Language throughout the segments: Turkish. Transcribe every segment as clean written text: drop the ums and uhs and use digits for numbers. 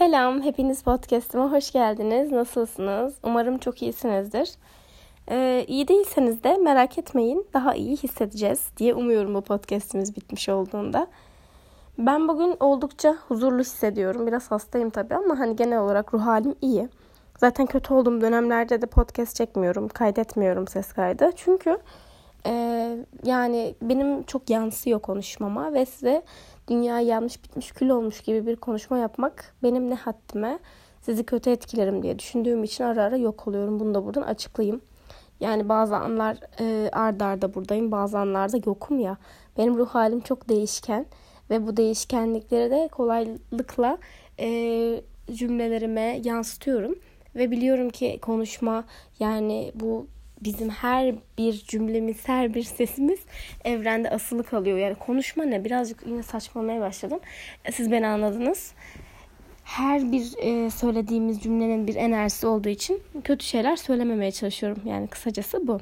Selam, hepiniz podcast'ıma hoş geldiniz. Nasılsınız? Umarım çok iyisinizdir. İyi değilseniz de merak etmeyin, daha iyi hissedeceğiz diye umuyorum bu podcast'imiz bitmiş olduğunda. Ben bugün oldukça huzurlu hissediyorum. Biraz hastayım tabii ama genel olarak ruh halim iyi. Zaten kötü olduğum dönemlerde de podcast çekmiyorum, kaydetmiyorum ses kaydı. Çünkü benim çok yansıyor konuşmama ve size dünya yanmış bitmiş kül olmuş gibi bir konuşma yapmak benim ne haddime, sizi kötü etkilerim diye düşündüğüm için ara ara yok oluyorum. Bunu da buradan açıklayayım. Yani bazı anlar ard arda buradayım, bazı anlarda yokum ya. Benim ruh halim çok değişken ve bu değişkenlikleri de kolaylıkla cümlelerime yansıtıyorum. Ve biliyorum ki konuşma, bu bizim her bir cümlemiz, her bir sesimiz evrende asılı kalıyor. Yani konuşma ne? Birazcık yine saçmalamaya başladım. Siz beni anladınız. Her bir söylediğimiz cümlenin bir enerjisi olduğu için kötü şeyler söylememeye çalışıyorum. Yani kısacası bu.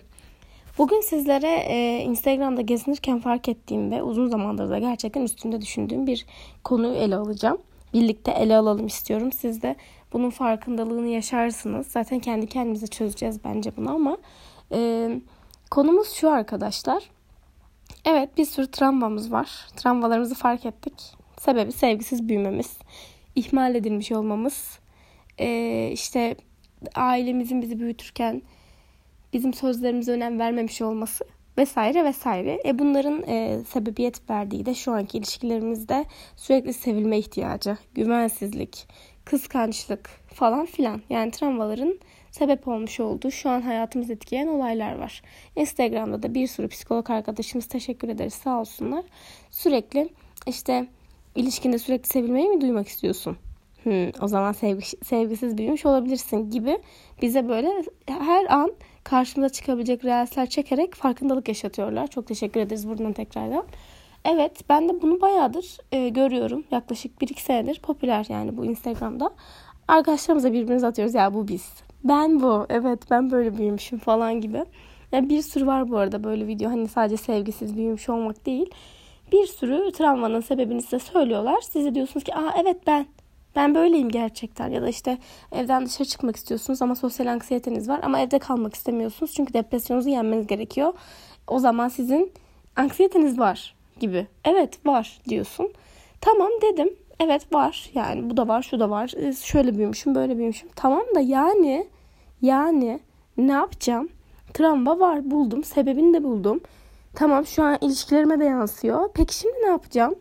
Bugün sizlere Instagram'da gezinirken fark ettiğim ve uzun zamandır da gerçekten üstünde düşündüğüm bir konuyu ele alacağım. Birlikte ele alalım istiyorum. Siz de bunun farkındalığını yaşarsınız. Zaten kendi kendimize çözeceğiz bence bunu ama konumuz şu arkadaşlar. Evet, bir sürü travmamız var. Travmalarımızı fark ettik. Sebebi sevgisiz büyümemiz, ihmal edilmiş olmamız, ailemizin bizi büyütürken bizim sözlerimize önem vermemiş olması vesaire vesaire. Bunların sebebiyet verdiği de şu anki ilişkilerimizde sürekli sevilme ihtiyacı, güvensizlik, kıskançlık falan filan. Yani travmaların sebep olmuş olduğu şu an hayatımızı etkileyen olaylar var. Instagram'da da bir sürü psikolog arkadaşımız, teşekkür ederiz sağ olsunlar. Sürekli ilişkinde sürekli sevilmeyi mi duymak istiyorsun? O zaman sevgisiz büyümüş olabilirsin gibi bize böyle her an karşımıza çıkabilecek reelsler çekerek farkındalık yaşatıyorlar. Çok teşekkür ederiz buradan tekrardan. Evet, ben de bunu bayağıdır görüyorum. Yaklaşık 1-2 senedir popüler bu Instagram'da. Arkadaşlarımıza birbirimize atıyoruz. Ya bu biz. Ben bu. Evet, ben böyle büyümüşüm falan gibi. Yani bir sürü var bu arada böyle video. Sadece sevgisiz büyümüş olmak değil. Bir sürü travmanın sebebini size söylüyorlar. Siz de diyorsunuz ki evet ben böyleyim gerçekten. Ya da evden dışarı çıkmak istiyorsunuz ama sosyal anksiyeteniz var. Ama evde kalmak istemiyorsunuz. Çünkü depresyonunuzu yenmeniz gerekiyor. O zaman sizin anksiyeteniz var gibi. Evet var diyorsun. Tamam dedim. Evet var. Yani bu da var, şu da var. Şöyle büyümüşüm, böyle büyümüşüm. Tamam da yani ne yapacağım? Travma var. Buldum. Sebebini de buldum. Tamam, şu an ilişkilerime de yansıyor. Peki şimdi ne yapacağım?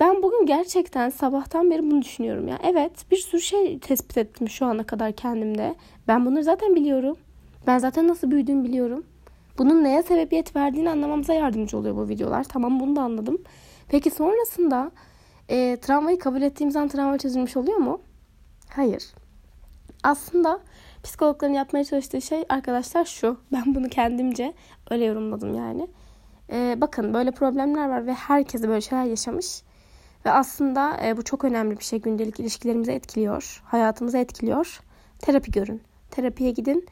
Ben bugün gerçekten sabahtan beri bunu düşünüyorum ya. Evet, bir sürü şey tespit ettim şu ana kadar kendimde. Ben bunları zaten biliyorum. Ben zaten nasıl büyüdüğümü biliyorum. Bunun neye sebebiyet verdiğini anlamamıza yardımcı oluyor bu videolar. Tamam, bunu da anladım. Peki sonrasında travmayı kabul ettiğimiz an travma çözülmüş oluyor mu? Hayır. Aslında psikologların yapmaya çalıştığı şey arkadaşlar şu. Ben bunu kendimce öyle yorumladım . Bakın böyle problemler var ve herkes böyle şeyler yaşamış. Ve aslında bu çok önemli bir şey. Gündelik ilişkilerimizi etkiliyor. Hayatımızı etkiliyor. Terapi görün. Terapiye gidin.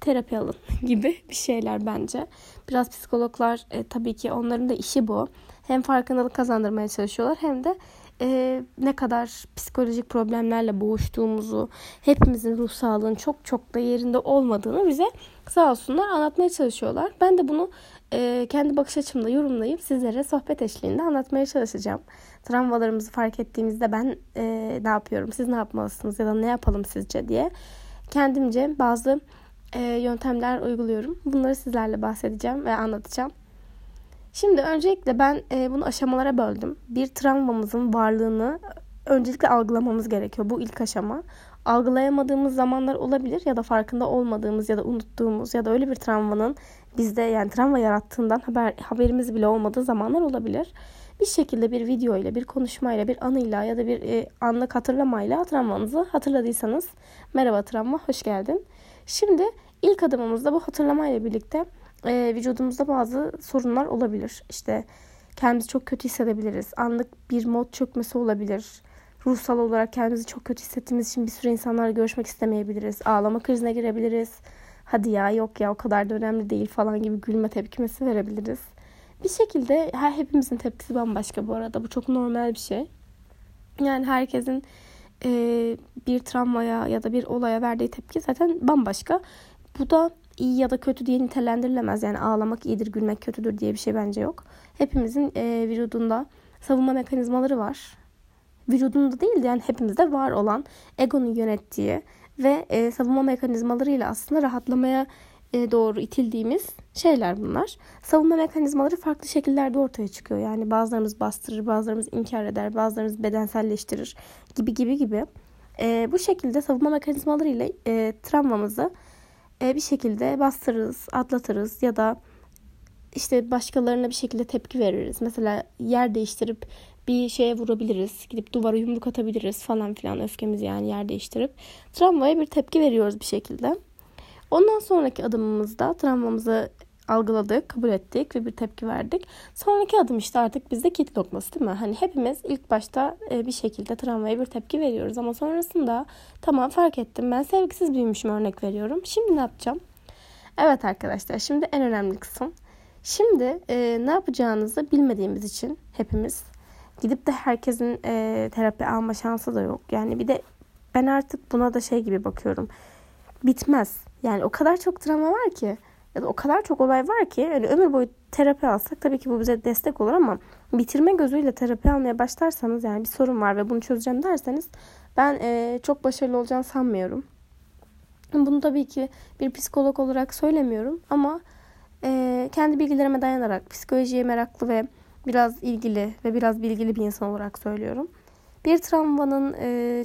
Terapi alın gibi bir şeyler bence. Biraz psikologlar tabii ki onların da işi bu. Hem farkındalık kazandırmaya çalışıyorlar hem de ne kadar psikolojik problemlerle boğuştuğumuzu, hepimizin ruh sağlığının çok çok da yerinde olmadığını bize sağ olsunlar anlatmaya çalışıyorlar. Ben de bunu kendi bakış açımda yorumlayıp sizlere sohbet eşliğinde anlatmaya çalışacağım. Travmalarımızı fark ettiğimizde ben ne yapıyorum, siz ne yapmalısınız ya da ne yapalım sizce diye kendimce bazı yöntemler uyguluyorum. Bunları sizlerle bahsedeceğim ve anlatacağım. Şimdi öncelikle ben bunu aşamalara böldüm. Bir travmamızın varlığını öncelikle algılamamız gerekiyor. Bu ilk aşama. Algılayamadığımız zamanlar olabilir ya da farkında olmadığımız ya da unuttuğumuz ya da öyle bir travmanın bizde travma yarattığından haberimiz bile olmadığı zamanlar olabilir. Bir şekilde bir video ile, bir konuşmayla, bir anıyla ya da bir anlık hatırlamayla travmanızı hatırladıysanız merhaba travma, hoş geldin. Şimdi ilk adımımızda bu hatırlamayla birlikte vücudumuzda bazı sorunlar olabilir. Kendimizi çok kötü hissedebiliriz. Anlık bir mod çökmesi olabilir. Ruhsal olarak kendimizi çok kötü hissettiğimiz için bir süre insanlarla görüşmek istemeyebiliriz. Ağlama krizine girebiliriz. Hadi ya, yok ya, o kadar da önemli değil falan gibi gülme tepkimesi verebiliriz. Bir şekilde hepimizin tepkisi bambaşka bu arada. Bu çok normal bir şey. Yani herkesin bir travmaya ya da bir olaya verdiği tepki zaten bambaşka. Bu da iyi ya da kötü diye nitelendirilemez. Yani ağlamak iyidir, gülmek kötüdür diye bir şey bence yok. Hepimizin vücudunda savunma mekanizmaları var. Vücudunda değil de yani hepimizde var olan, egonun yönettiği ve savunma mekanizmalarıyla aslında rahatlamaya doğru itildiğimiz şeyler bunlar. Savunma mekanizmaları farklı şekillerde ortaya çıkıyor. Yani bazılarımız bastırır, bazılarımız inkar eder, bazılarımız bedenselleştirir gibi. Bu şekilde savunma mekanizmalarıyla travmamızı bir şekilde bastırırız, atlatırız ya da işte başkalarına bir şekilde tepki veririz. Mesela yer değiştirip bir şeye vurabiliriz, gidip duvara yumruk atabiliriz falan filan, öfkemizi yani yer değiştirip. Travmaya bir tepki veriyoruz bir şekilde. Ondan sonraki adımımızda travmamızı algıladık, kabul ettik ve bir tepki verdik. Sonraki adım işte artık bizde kilit noktası, değil mi? Hani hepimiz ilk başta bir şekilde travmaya bir tepki veriyoruz ama sonrasında tamam fark ettim ben sevgisiz büyümüşüm, örnek veriyorum. Şimdi ne yapacağım? Evet arkadaşlar, şimdi en önemli kısım. Şimdi ne yapacağınızı bilmediğimiz için hepimiz gidip de herkesin terapi alma şansı da yok. Yani bir de ben artık buna da şey gibi bakıyorum. Bitmez. Yani o kadar çok travma var ki ya da o kadar çok olay var ki yani ömür boyu terapi alsak tabii ki bu bize destek olur ama bitirme gözüyle terapi almaya başlarsanız yani bir sorun var ve bunu çözeceğim derseniz ben çok başarılı olacağını sanmıyorum. Bunu tabii ki bir psikolog olarak söylemiyorum ama kendi bilgilerime dayanarak psikolojiye meraklı ve biraz bilgili bir insan olarak söylüyorum. Bir travmanın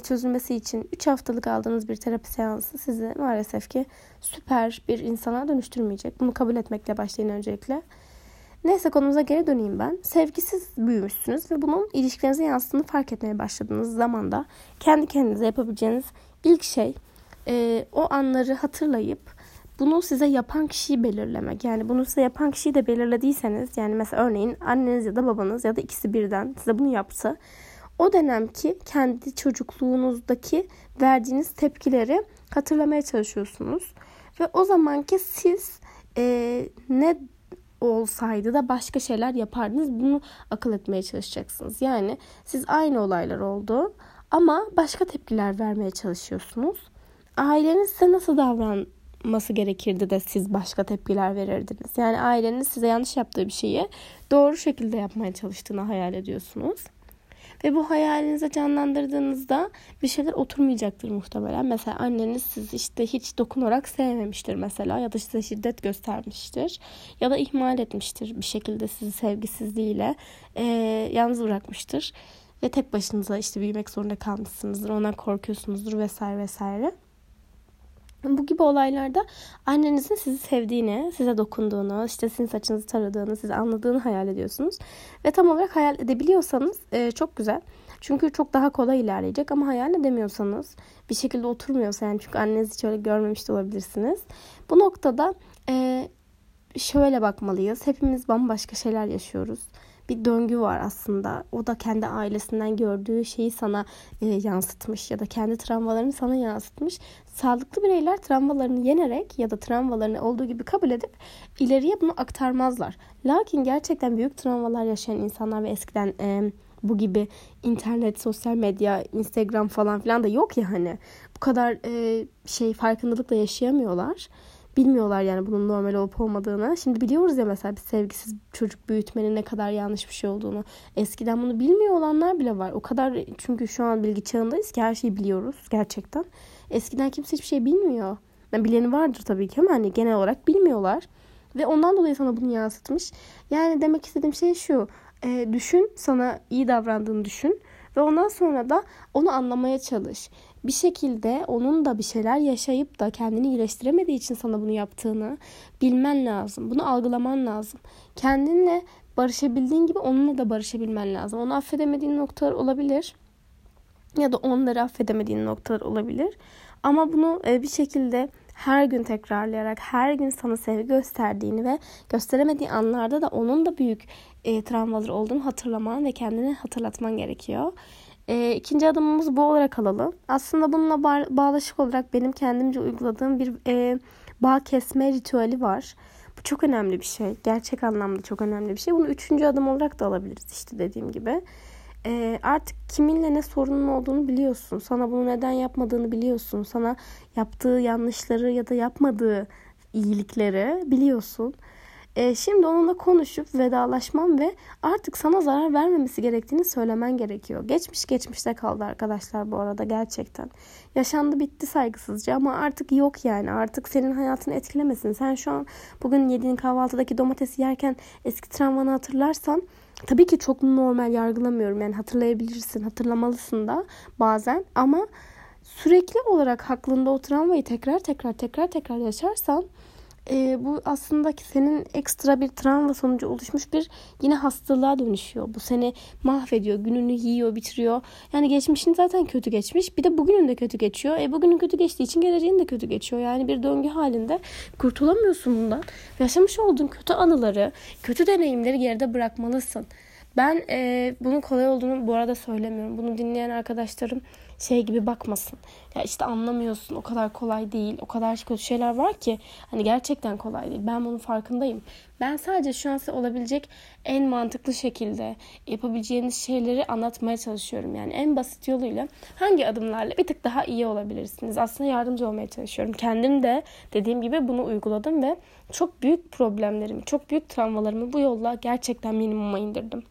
çözülmesi için 3 haftalık aldığınız bir terapi seansı sizi maalesef ki süper bir insana dönüştürmeyecek. Bunu kabul etmekle başlayın öncelikle. Neyse, konumuza geri döneyim ben. Sevgisiz büyümüşsünüz ve bunun ilişkilerinize yansıdığını fark etmeye başladığınız zaman da kendi kendinize yapabileceğiniz ilk şey o anları hatırlayıp bunu size yapan kişiyi belirlemek. Yani bunu size yapan kişiyi de belirlediyseniz, yani mesela örneğin anneniz ya da babanız ya da ikisi birden size bunu yapsa, o dönemki kendi çocukluğunuzdaki verdiğiniz tepkileri hatırlamaya çalışıyorsunuz. Ve o zamanki siz ne olsaydı da başka şeyler yapardınız, bunu akıl etmeye çalışacaksınız. Yani siz aynı olaylar oldu ama başka tepkiler vermeye çalışıyorsunuz. Aileniz size nasıl davranması gerekirdi de siz başka tepkiler verirdiniz. Yani aileniz size yanlış yaptığı bir şeyi doğru şekilde yapmaya çalıştığını hayal ediyorsunuz. Ve bu hayalinize canlandırdığınızda bir şeyler oturmayacaktır muhtemelen. Mesela anneniz sizi işte hiç dokunarak sevmemiştir mesela, ya da size şiddet göstermiştir ya da ihmal etmiştir bir şekilde, sizi sevgisizliğiyle yalnız bırakmıştır. Ve tek başınıza işte büyümek zorunda kalmışsınızdır, ondan korkuyorsunuzdur vesaire. Bu gibi olaylarda annenizin sizi sevdiğini, size dokunduğunu, işte sizin saçınızı taradığını, sizi anladığını hayal ediyorsunuz. Ve tam olarak hayal edebiliyorsanız çok güzel. Çünkü çok daha kolay ilerleyecek ama hayal edemiyorsanız, bir şekilde oturmuyorsa yani, çünkü annenizi hiç öyle görmemiş de olabilirsiniz. Bu noktada şöyle bakmalıyız. Hepimiz bambaşka şeyler yaşıyoruz. Bir döngü var aslında. O da kendi ailesinden gördüğü şeyi sana yansıtmış ya da kendi travmalarını sana yansıtmış. Sağlıklı bireyler travmalarını yenerek ya da travmalarını olduğu gibi kabul edip ileriye bunu aktarmazlar. Lakin gerçekten büyük travmalar yaşayan insanlar ve eskiden bu gibi internet, sosyal medya, Instagram falan filan da yok ya hani. Bu kadar farkındalıkla yaşayamıyorlar. Bilmiyorlar yani bunun normal olup olmadığını. Şimdi biliyoruz ya mesela bir sevgisiz çocuk büyütmenin ne kadar yanlış bir şey olduğunu. Eskiden bunu bilmiyor olanlar bile var. O kadar, çünkü şu an bilgi çağındayız ki her şeyi biliyoruz gerçekten. Eskiden kimse hiçbir şey bilmiyor. Yani bileni vardır tabii ki ama hani genel olarak bilmiyorlar. Ve ondan dolayı sana bunu yansıtmış. Yani demek istediğim şey şu. Düşün, sana iyi davrandığını düşün. Ve ondan sonra da onu anlamaya çalış. Bir şekilde onun da bir şeyler yaşayıp da kendini iyileştiremediği için sana bunu yaptığını bilmen lazım. Bunu algılaman lazım. Kendinle barışabildiğin gibi onunla da barışabilmen lazım. Onu affedemediğin noktalar olabilir. Ya da onları affedemediğin noktalar olabilir. Ama bunu bir şekilde her gün tekrarlayarak, her gün sana sevgi gösterdiğini ve gösteremediği anlarda da onun da büyük travmaları olduğunu hatırlaman ve kendini hatırlatman gerekiyor. İkinci adımımız bu olarak alalım. Aslında bununla bağlaşık olarak benim kendimce uyguladığım bir bağ kesme ritüeli var. Bu çok önemli bir şey. Gerçek anlamda çok önemli bir şey. Bunu 3. adım olarak da alabiliriz işte dediğim gibi. Artık kiminle ne sorunun olduğunu biliyorsun. Sana bunu neden yapmadığını biliyorsun. Sana yaptığı yanlışları ya da yapmadığı iyilikleri biliyorsun. Şimdi onunla konuşup vedalaşman ve artık sana zarar vermemesi gerektiğini söylemen gerekiyor. Geçmiş geçmişte kaldı arkadaşlar bu arada gerçekten. Yaşandı bitti saygısızca ama artık yok yani. Artık senin hayatını etkilemesin. Sen şu an bugün yediğin kahvaltıdaki domatesi yerken eski travmanı hatırlarsan tabii ki çok normal, yargılamıyorum. Yani hatırlayabilirsin, hatırlamalısın da bazen ama sürekli olarak aklında o travmayı tekrar yaşarsan bu aslında ki senin ekstra bir travma sonucu oluşmuş bir yine hastalığa dönüşüyor. Bu seni mahvediyor, gününü yiyor, bitiriyor. Yani geçmişin zaten kötü geçmiş. Bir de bugünün de kötü geçiyor. Bugünün kötü geçtiği için geleceğin de kötü geçiyor. Yani bir döngü halinde kurtulamıyorsun bundan. Yaşamış olduğun kötü anıları, kötü deneyimleri geride bırakmalısın. Ben bunun kolay olduğunu bu arada söylemiyorum. Bunu dinleyen arkadaşlarım şey gibi bakmasın. Ya işte anlamıyorsun, o kadar kolay değil. O kadar kötü şeyler var ki hani gerçekten kolay değil. Ben bunun farkındayım. Ben sadece şu an size olabilecek en mantıklı şekilde yapabileceğiniz şeyleri anlatmaya çalışıyorum. Yani en basit yoluyla hangi adımlarla bir tık daha iyi olabilirsiniz. Aslında yardımcı olmaya çalışıyorum. Kendim de dediğim gibi bunu uyguladım ve çok büyük problemlerimi, çok büyük travmalarımı bu yolla gerçekten minimuma indirdim.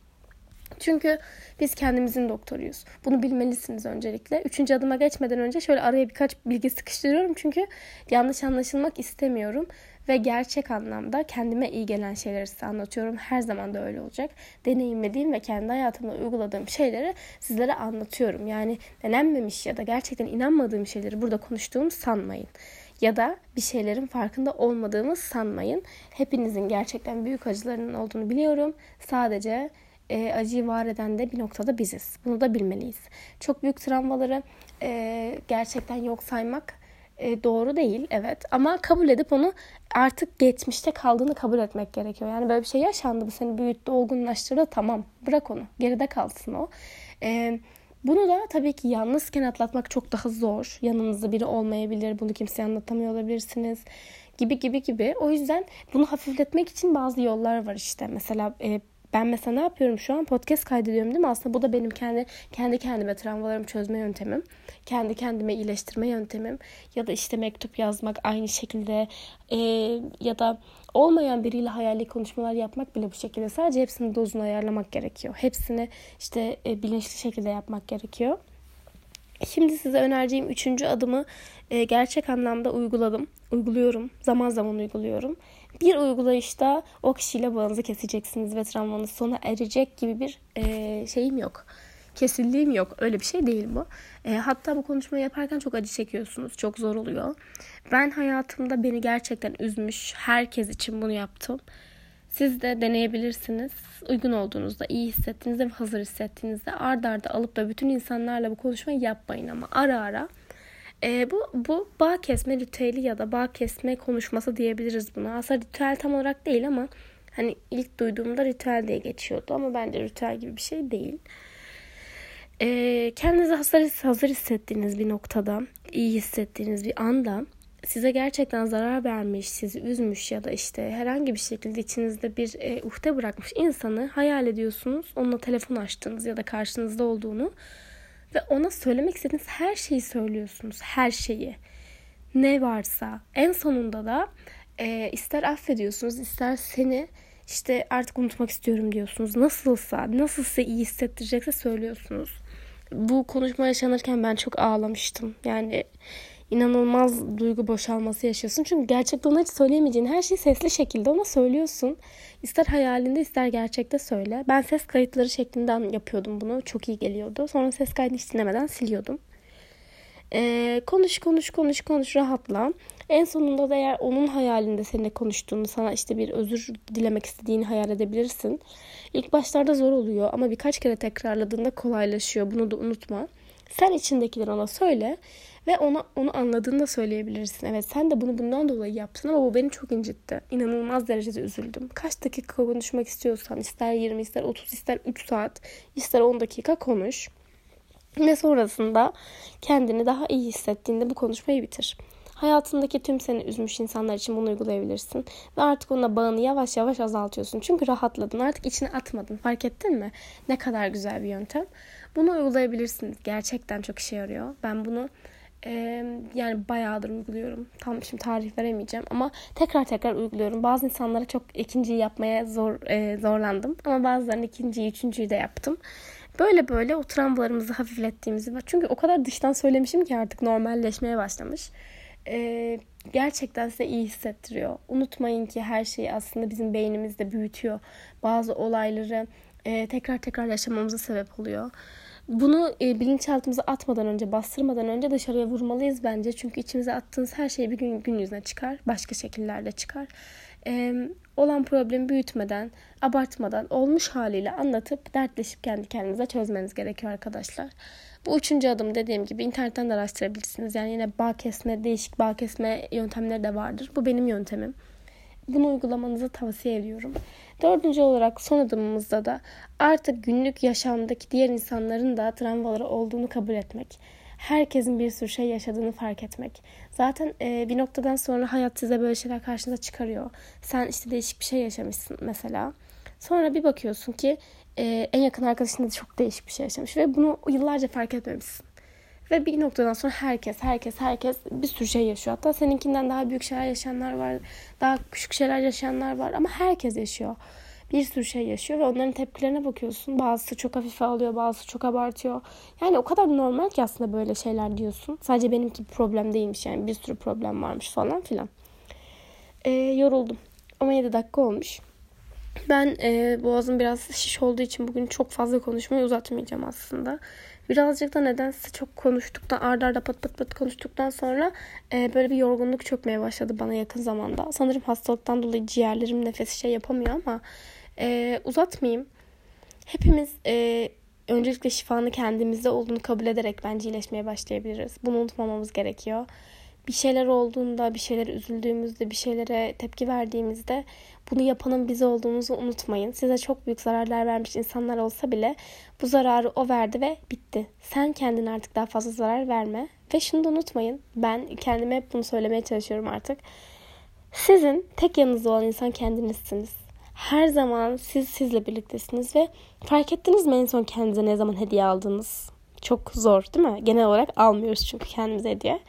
Çünkü biz kendimizin doktoruyuz. Bunu bilmelisiniz öncelikle. 3. adıma geçmeden önce şöyle araya birkaç bilgi sıkıştırıyorum. Çünkü yanlış anlaşılmak istemiyorum. Ve gerçek anlamda kendime iyi gelen şeyleri size anlatıyorum. Her zaman da öyle olacak. Deneyimlediğim ve kendi hayatımda uyguladığım şeyleri sizlere anlatıyorum. Yani denenmemiş ya da gerçekten inanmadığım şeyleri burada konuştuğumu sanmayın. Ya da bir şeylerin farkında olmadığımı sanmayın. Hepinizin gerçekten büyük acılarının olduğunu biliyorum. Sadece acıyı var eden de bir noktada biziz. Bunu da bilmeliyiz. Çok büyük travmaları gerçekten yok saymak doğru değil. Evet. Ama kabul edip onu artık geçmişte kaldığını kabul etmek gerekiyor. Yani böyle bir şey yaşandı. Bu seni büyüttü, olgunlaştırdı. Tamam. Bırak onu. Geride kalsın o. Bunu da tabii ki yalnızken atlatmak çok daha zor. Yanınızda biri olmayabilir. Bunu kimseye anlatamıyor olabilirsiniz. Gibi. O yüzden bunu hafifletmek için bazı yollar var işte. Mesela ben mesela ne yapıyorum şu an? Podcast kaydediyorum değil mi? Aslında bu da benim kendi kendime travmalarımı çözme yöntemim. Kendi kendime iyileştirme yöntemim. Ya da işte mektup yazmak aynı şekilde. Ya da olmayan biriyle hayali konuşmalar yapmak bile bu şekilde. Sadece hepsini dozunu ayarlamak gerekiyor. Hepsini işte bilinçli şekilde yapmak gerekiyor. Şimdi size önereceğim 3. adımı gerçek anlamda uyguluyorum. Zaman zaman uyguluyorum. Bir uygulayışta o kişiyle bağınızı keseceksiniz ve travmanız sona erecek gibi bir şeyim yok. Kesinliğim yok. Öyle bir şey değil bu. Hatta bu konuşmayı yaparken çok acı çekiyorsunuz. Çok zor oluyor. Ben hayatımda beni gerçekten üzmüş herkes için bunu yaptım. Siz de deneyebilirsiniz. Uygun olduğunuzda, iyi hissettiğinizde ve hazır hissettiğinizde arda alıp da bütün insanlarla bu konuşmayı yapmayın ama ara. Bu bağ kesme ritüeli ya da bağ kesme konuşması diyebiliriz buna. Aslında ritüel tam olarak değil ama hani ilk duyduğumda ritüel diye geçiyordu ama bence ritüel gibi bir şey değil. Kendinizi hazır hissettiğiniz bir noktada, iyi hissettiğiniz bir anda size gerçekten zarar vermiş, sizi üzmüş ya da işte herhangi bir şekilde içinizde bir uhde bırakmış insanı hayal ediyorsunuz. Onunla telefon açtığınız ya da karşınızda olduğunu ve ona söylemek istediğiniz her şeyi söylüyorsunuz. Her şeyi. Ne varsa. En sonunda da ister affediyorsunuz, ister seni işte artık unutmak istiyorum diyorsunuz. Nasıl size iyi hissettirecekse söylüyorsunuz. Bu konuşma yaşanırken ben çok ağlamıştım. Yani İnanılmaz duygu boşalması yaşıyorsun. Çünkü gerçekten ona hiç söyleyemeyeceğin her şeyi sesli şekilde ona söylüyorsun. İster hayalinde ister gerçekte söyle. Ben ses kayıtları şeklinden yapıyordum bunu. Çok iyi geliyordu. Sonra ses kaydını hiç dinlemeden siliyordum. Konuş rahatla. En sonunda da eğer onun hayalinde seninle konuştuğunu, sana işte bir özür dilemek istediğini hayal edebilirsin. İlk başlarda zor oluyor ama birkaç kere tekrarladığında kolaylaşıyor. Bunu da unutma. Sen içindekileri ona söyle ve onu anladığını da söyleyebilirsin. Evet, sen de bunu bundan dolayı yaptın ama bu beni çok incitti. İnanılmaz derecede üzüldüm. Kaç dakika konuşmak istiyorsan, ister 20, ister 30, ister 3 saat, ister 10 dakika konuş. Ve sonrasında kendini daha iyi hissettiğinde bu konuşmayı bitir. Hayatındaki tüm seni üzmüş insanlar için bunu uygulayabilirsin. Ve artık onunla bağını yavaş yavaş azaltıyorsun. Çünkü rahatladın. Artık içine atmadın. Fark ettin mi? Ne kadar güzel bir yöntem. Bunu uygulayabilirsiniz. Gerçekten çok işe yarıyor. Ben bunu yani bayağıdır uyguluyorum. Tam şimdi tarih veremeyeceğim ama tekrar uyguluyorum. Bazı insanlara çok ikinciyi yapmaya zorlandım. Ama bazılarının ikinciyi, üçüncüyü de yaptım. Böyle o travmalarımızı hafiflettiğimizi... Çünkü o kadar dıştan söylemişim ki artık normalleşmeye başlamış. Gerçekten size iyi hissettiriyor. Unutmayın ki her şeyi aslında bizim beynimizde büyütüyor. Bazı olayları tekrar yaşamamıza sebep oluyor. Bunu bilinçaltımıza atmadan önce, bastırmadan önce dışarıya vurmalıyız bence. Çünkü içimize attığınız her şey bir gün gün yüzüne çıkar. Başka şekillerde çıkar. Olan problemi büyütmeden, abartmadan, olmuş haliyle anlatıp, dertleşip kendi kendinize çözmeniz gerekiyor arkadaşlar. Bu üçüncü adım dediğim gibi internetten de araştırabilirsiniz. Yani yine değişik bağ kesme yöntemleri de vardır. Bu benim yöntemim. Bunu uygulamanızı tavsiye ediyorum. Dördüncü olarak son adımımızda da artık günlük yaşamdaki diğer insanların da travmaları olduğunu kabul etmek. Herkesin bir sürü şey yaşadığını fark etmek. Zaten bir noktadan sonra hayat size böyle şeyler karşınıza çıkarıyor. Sen işte değişik bir şey yaşamışsın mesela. Sonra bir bakıyorsun ki en yakın arkadaşın da çok değişik bir şey yaşamış ve bunu yıllarca fark etmemişsin. Ve bir noktadan sonra herkes bir sürü şey yaşıyor. Hatta seninkinden daha büyük şeyler yaşayanlar var, daha küçük şeyler yaşayanlar var ama herkes yaşıyor. Bir sürü şey yaşıyor ve onların tepkilerine bakıyorsun. Bazısı çok hafife alıyor, bazısı çok abartıyor. Yani o kadar normal ki aslında böyle şeyler diyorsun. Sadece benimki bir problem değilmiş yani bir sürü problem varmış falan filan. Yoruldum ama 7 dakika olmuş. Ben boğazım biraz şiş olduğu için bugün çok fazla konuşmayı uzatmayacağım aslında. Birazcık da nedense çok konuştuktan, arda pat konuştuktan sonra böyle bir yorgunluk çökmeye başladı bana yakın zamanda. Sanırım hastalıktan dolayı ciğerlerim nefes şey yapamıyor ama uzatmayayım. Hepimiz öncelikle şifanın kendimizde olduğunu kabul ederek bence iyileşmeye başlayabiliriz. Bunu unutmamamız gerekiyor. Bir şeyler olduğunda, bir şeylere üzüldüğümüzde, bir şeylere tepki verdiğimizde bunu yapanın biz olduğunuzu unutmayın. Size çok büyük zararlar vermiş insanlar olsa bile bu zararı o verdi ve bitti. Sen kendine artık daha fazla zarar verme. Ve şunu da unutmayın. Ben kendime hep bunu söylemeye çalışıyorum artık. Sizin tek yanınızda olan insan kendinizsiniz. Her zaman sizle birliktesiniz ve fark ettiniz mi en son kendinize ne zaman hediye aldınız? Çok zor değil mi? Genel olarak almıyoruz çünkü kendimize hediye.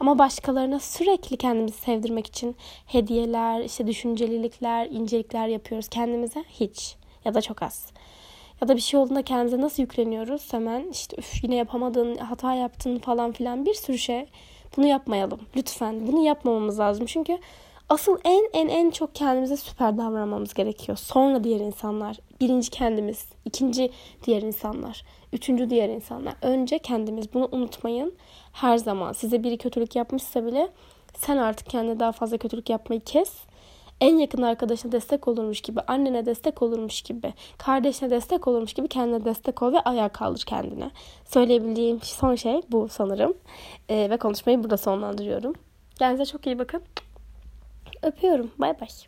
Ama başkalarına sürekli kendimizi sevdirmek için hediyeler, işte düşüncelilikler, incelikler yapıyoruz. Kendimize hiç ya da çok az. Ya da bir şey olduğunda kendimize nasıl yükleniyoruz? Hemen işte yine yapamadın, hata yaptın falan filan bir sürü şey. Bunu yapmayalım. Lütfen bunu yapmamamız lazım. Çünkü asıl en çok kendimize süper davranmamız gerekiyor. Sonra diğer insanlar. Birinci kendimiz, ikinci diğer insanlar, üçüncü diğer insanlar. Önce kendimiz. Bunu unutmayın. Her zaman size biri kötülük yapmışsa bile sen artık kendine daha fazla kötülük yapmayı kes. En yakın arkadaşına destek olurmuş gibi, annene destek olurmuş gibi, kardeşine destek olurmuş gibi kendine destek ol ve ayağa kaldır kendine. Söyleyebildiğim son şey bu sanırım. Ve konuşmayı burada sonlandırıyorum. Kendinize çok iyi bakın. Öpüyorum. Bay bay.